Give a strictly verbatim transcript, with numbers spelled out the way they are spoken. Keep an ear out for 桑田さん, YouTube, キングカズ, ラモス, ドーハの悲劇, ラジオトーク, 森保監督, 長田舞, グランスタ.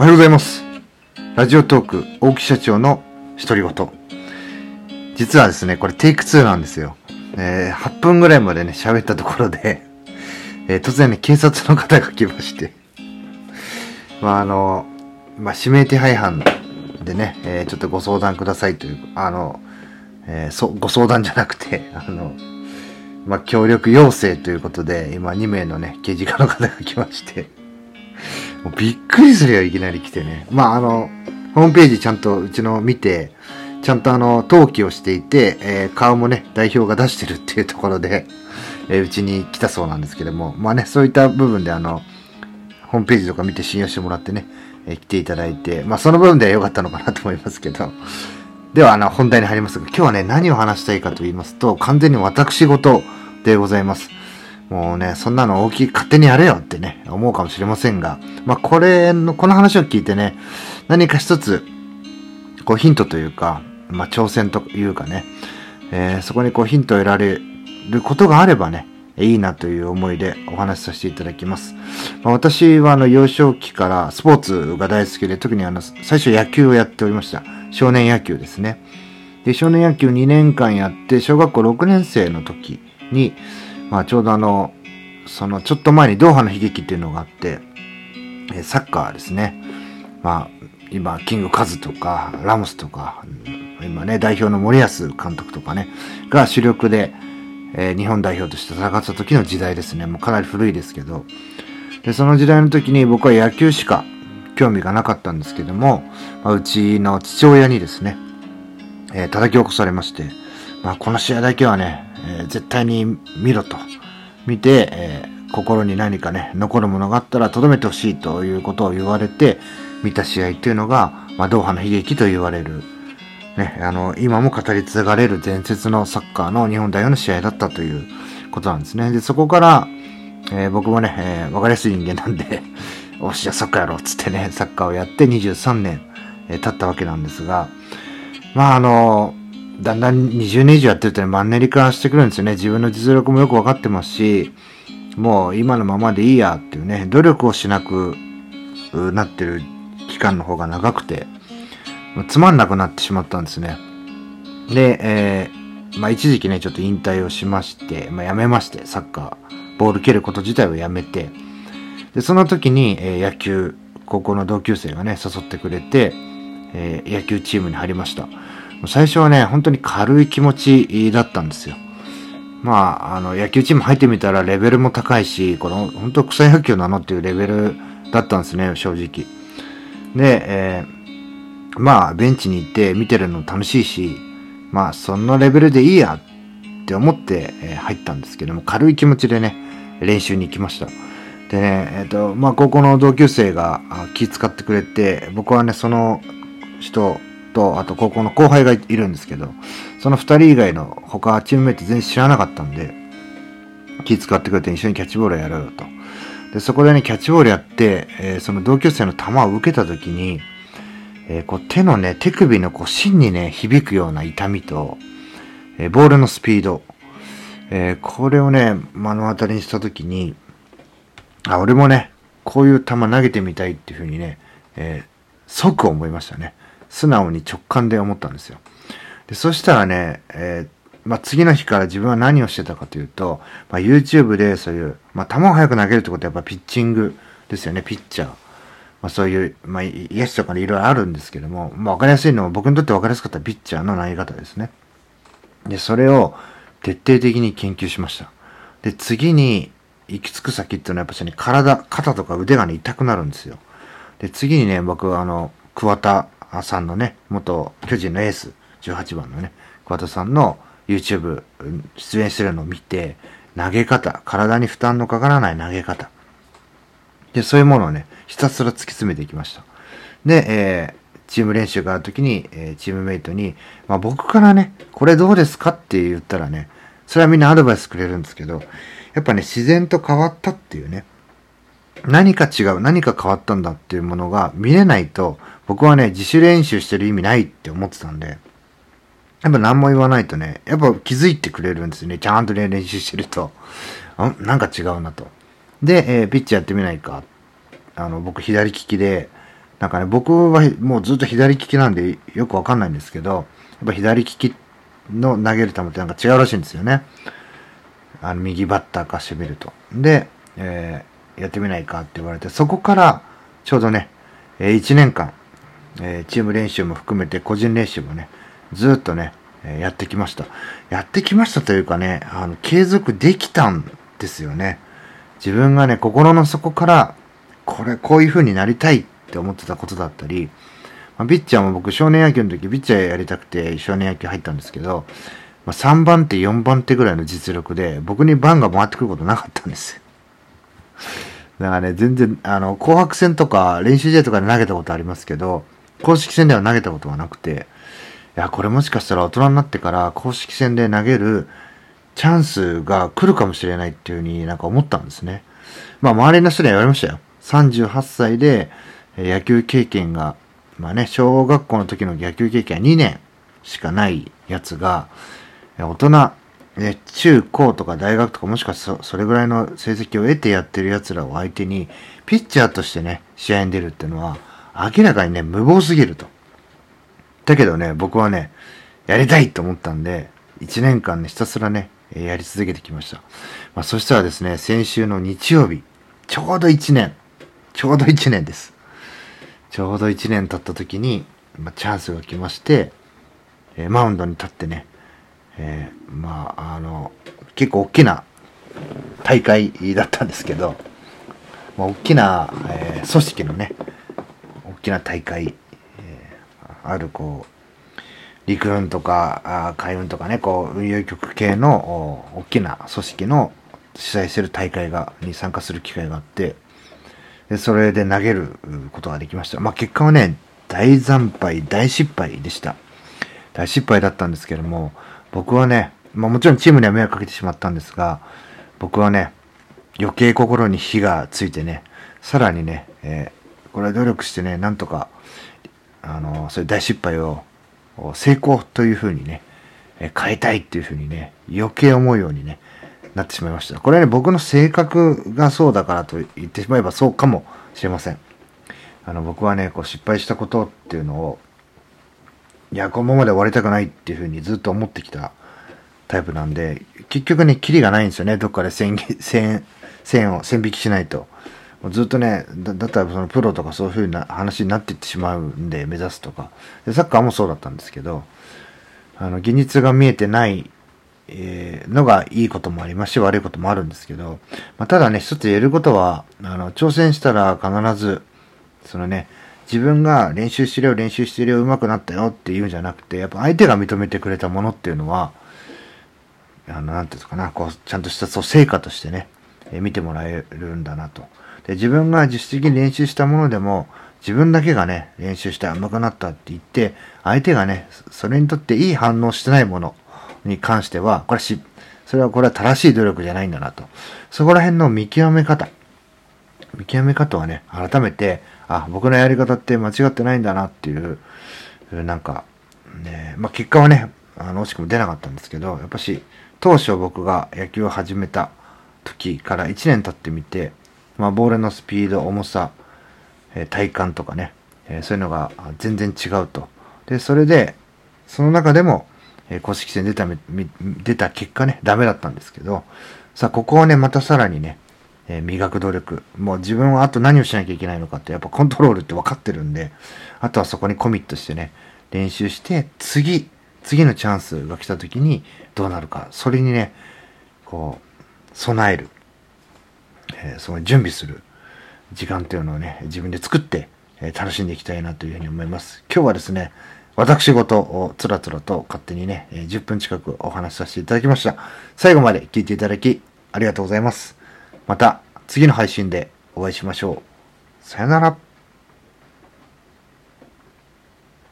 おはようございます。ラジオトーク大木社長の独り言。実はですね、これテイクツーなんですよ。えー、はっぷんぐらいまでね喋ったところで、えー、突然ね警察の方が来ましてまああのまあ指名手配犯でね、えー、ちょっとご相談くださいというあの、えー、そご相談じゃなくてあのまあ、協力要請ということで、今に名のね、刑事課の方が来まして、もうびっくりするよ、いきなり来てね。まあ、あの、ホームページちゃんとうちの見て、ちゃんとあの、登記をしていて、えー、顔もね、代表が出してるっていうところで、えー、うちに来たそうなんですけども、まあね、そういった部分であの、ホームページとか見て信用してもらってね、えー、来ていただいて、まあ、その部分では良かったのかなと思いますけど、ではあの本題に入りますが、今日はね何を話したいかと言いますと、完全に私事でございます。もうねそんなの大きい勝手にやれよってね思うかもしれませんが、まあこれのこの話を聞いてね、何か一つこうヒントというか、まあ挑戦というかね、えー、そこにこうヒントを得られることがあればねいいなという思いでお話しさせていただきます。まあ、私はあの幼少期からスポーツが大好きで、特にあの最初野球をやっておりました。少年野球ですね。で、少年野球にねんかんやって、小学校ろくねんせいの時に、まあちょうどあの、そのちょっと前にドーハの悲劇っていうのがあって、サッカーですね。まあ今、キングカズとか、ラモスとか、今ね、代表の森保監督とかね、が主力で、えー、日本代表として戦った時の時代ですね。もうかなり古いですけど。で、その時代の時に僕は野球しか、興味がなかったんですけども、まあ、うちの父親にですね、えー、叩き起こされまして、まあ、この試合だけはね、えー、絶対に見ろと見て、えー、心に何かね残るものがあったら留めてほしいということを言われて見た試合というのが、まあ、ドーハの悲劇と言われる、ね、あの今も語り継がれる伝説のサッカーの日本代表の試合だったということなんですね。でそこから、えー、僕もね、えー、分かりやすい人間なんでおっしゃサッカーやろうっつってねサッカーをやってにじゅうさんねん経ったわけなんですが、まああのだんだんにじゅうねん以上やってるとねマンネリ化してくるんですよね。自分の実力もよくわかってますし、もう今のままでいいやっていうね、努力をしなくなってる期間の方が長くてつまんなくなってしまったんですね。で、えー、まあ一時期ねちょっと引退をしまして、まあ、やめまして、サッカーボール蹴ること自体をやめて、でその時に、えー、野球高校の同級生がね誘ってくれて、えー、野球チームに入りました。最初はね本当に軽い気持ちだったんですよ。まああの野球チーム入ってみたらレベルも高いし、これ本当草野球なのっていうレベルだったんですね、正直で、えー、まあベンチに行って見てるの楽しいし、まあそのレベルでいいやって思って、えー、入ったんですけども、軽い気持ちでね練習に行きました。でね、えっと、まあ、高校の同級生が気遣ってくれて、僕はね、その人と、あと高校の後輩がいるんですけど、その二人以外の他チームメイト全然知らなかったんで、気遣ってくれて一緒にキャッチボールやろうよと。で、そこでね、キャッチボールやって、えー、その同級生の球を受けた時に、えー、こう手のね、手首のこう芯にね、響くような痛みと、えー、ボールのスピード、えー、これをね、目の当たりにした時に、あ、俺もね、こういう球投げてみたいっていうふうにね、えー、即思いましたね。素直に直感で思ったんですよ。で、そしたらね、えー、まあ、次の日から自分は何をしてたかというと、まあ、YouTube でそういう、まあ、球を早く投げるってことはやっぱピッチングですよね、ピッチャー。まあ、そういう、まあ、野手とかでいろいろあるんですけども、まあ、わかりやすいのは僕にとってわかりやすかったピッチャーの投げ方ですね。で、それを徹底的に研究しました。で、次に、行き着く先っていうのはやっぱしね、体、肩とか腕がね、痛くなるんですよ。で、次にね、僕はあの、桑田さんのね、元巨人のエース、じゅうはちばんのね、桑田さんの YouTube 出演してるのを見て、投げ方、体に負担のかからない投げ方。で、そういうものをね、ひたすら突き詰めていきました。で、えー、チーム練習があるときに、えー、チームメイトに、まあ僕からね、これどうですかって言ったらね、それはみんなアドバイスくれるんですけど、やっぱね、自然と変わったっていうね、何か違う、何か変わったんだっていうものが見れないと、僕はね、自主練習してる意味ないって思ってたんで、やっぱ何も言わないとね、やっぱ気づいてくれるんですよね。ちゃんとね、練習してると。んなんか違うなと。で、えー、ピッチやってみないか。あの、僕左利きで、なんかね、僕はもうずっと左利きなんでよくわかんないんですけど、やっぱ左利きの投げる球ってなんか違うらしいんですよね。あの右バッター化してみると。で、えー、やってみないかって言われて、そこからちょうどね、いちねんかん、チーム練習も含めて個人練習もね、ずっとね、やってきました。やってきましたというかね、あの継続できたんですよね。自分がね、心の底から、これ、こういう風になりたいって思ってたことだったり、まあ、ピッチャーも僕、少年野球の時、ピッチャーやりたくて少年野球入ったんですけど、まあ、さんばん手、よんばん手ぐらいの実力で、僕に番が回ってくることなかったんですよ。だからね、全然、あの、紅白戦とか、練習試合とかで投げたことありますけど、公式戦では投げたことはなくて、いや、これもしかしたら大人になってから、公式戦で投げる、チャンスが来るかもしれないっていう風になんか思ったんですね。まあ周りの人には言われましたよ。さんじゅうはっさいで野球経験が、まあね、小学校の時の野球経験はにねんしかないやつが、大人、中高とか大学とかもしかしたらそれぐらいの成績を得てやってるやつらを相手に、ピッチャーとしてね、試合に出るっていうのは、明らかにね、無謀すぎると。だけどね、僕はね、やりたいと思ったんで、いちねんかんね、ひたすらね、やり続けてきました。まあ、そしたらですね、先週の日曜日、ちょうどいちねん、ちょうどいちねんです。ちょうどいちねん経った時に、まあ、チャンスが来まして、えー、マウンドに立ってね、えー、まあ、あの、結構大きな大会だったんですけど、まあ、大きな、えー、組織のね、大きな大会、えー、あるこう、陸運とか海運とかね、こう運輸局系の大きな組織の主催してる大会がに参加する機会があって、でそれで投げることができました。まあ結果はね、大惨敗、大失敗でした。大失敗だったんですけども、僕はね、まあもちろんチームには迷惑かけてしまったんですが、僕はね、余計心に火がついてね、さらにね、えー、これは努力してね、なんとかあのそういう大失敗を成功という風にね、変えたいっていう風にね、余計思うようにね、なってしまいました。これはね、僕の性格がそうだからと言ってしまえばそうかもしれません。あの、僕はね、こう失敗したことっていうのを、いや、このままで終わりたくないっていう風にずっと思ってきたタイプなんで、結局ね、キリがないんですよね。どっかで線、線、線を、線引きしないと。ずっとね、だ, だったらそのプロとかそういう風な話になっていってしまうんで、目指すとかで。サッカーもそうだったんですけど、あの、現実が見えてない、えー、のがいいこともありますし、悪いこともあるんですけど、まあ、ただね、一つ言えることは、あの、挑戦したら必ず、そのね、自分が練習してるよ、練習してるよ、上手くなったよっていうんじゃなくて、やっぱ相手が認めてくれたものっていうのは、あの、なんていうのかな、こう、ちゃんとした、そう、成果としてね、えー、見てもらえるんだなと。で自分が自主的に練習したものでも、自分だけがね、練習して上手くなったって言って、相手がね、それにとっていい反応してないものに関しては、これし、それはこれは正しい努力じゃないんだなと。そこら辺の見極め方。見極め方はね、改めて、あ、僕のやり方って間違ってないんだなっていう、なんか、ね、まあ、結果はね、あの、惜しくも出なかったんですけど、やっぱし、当初僕が野球を始めた時からいちねん経ってみて、まあ、ボールのスピード、重さ、えー、体感とかね、えー、そういうのが全然違うと。で、それで、その中でも、えー、公式戦出た、出た結果ね、ダメだったんですけど、さあ、ここをね、またさらにね、えー、磨く努力。もう自分はあと何をしなきゃいけないのかって、やっぱコントロールって分かってるんで、あとはそこにコミットしてね、練習して、次、次のチャンスが来た時にどうなるか。それにね、こう、備える。えー、その準備する時間というのをね、自分で作って、えー、楽しんでいきたいなというふうに思います。今日はですね、私事をつらつらと勝手にね、えー、じゅっぷん近くお話しさせていただきました。最後まで聞いていただきありがとうございます。また次の配信でお会いしましょう。さよなら。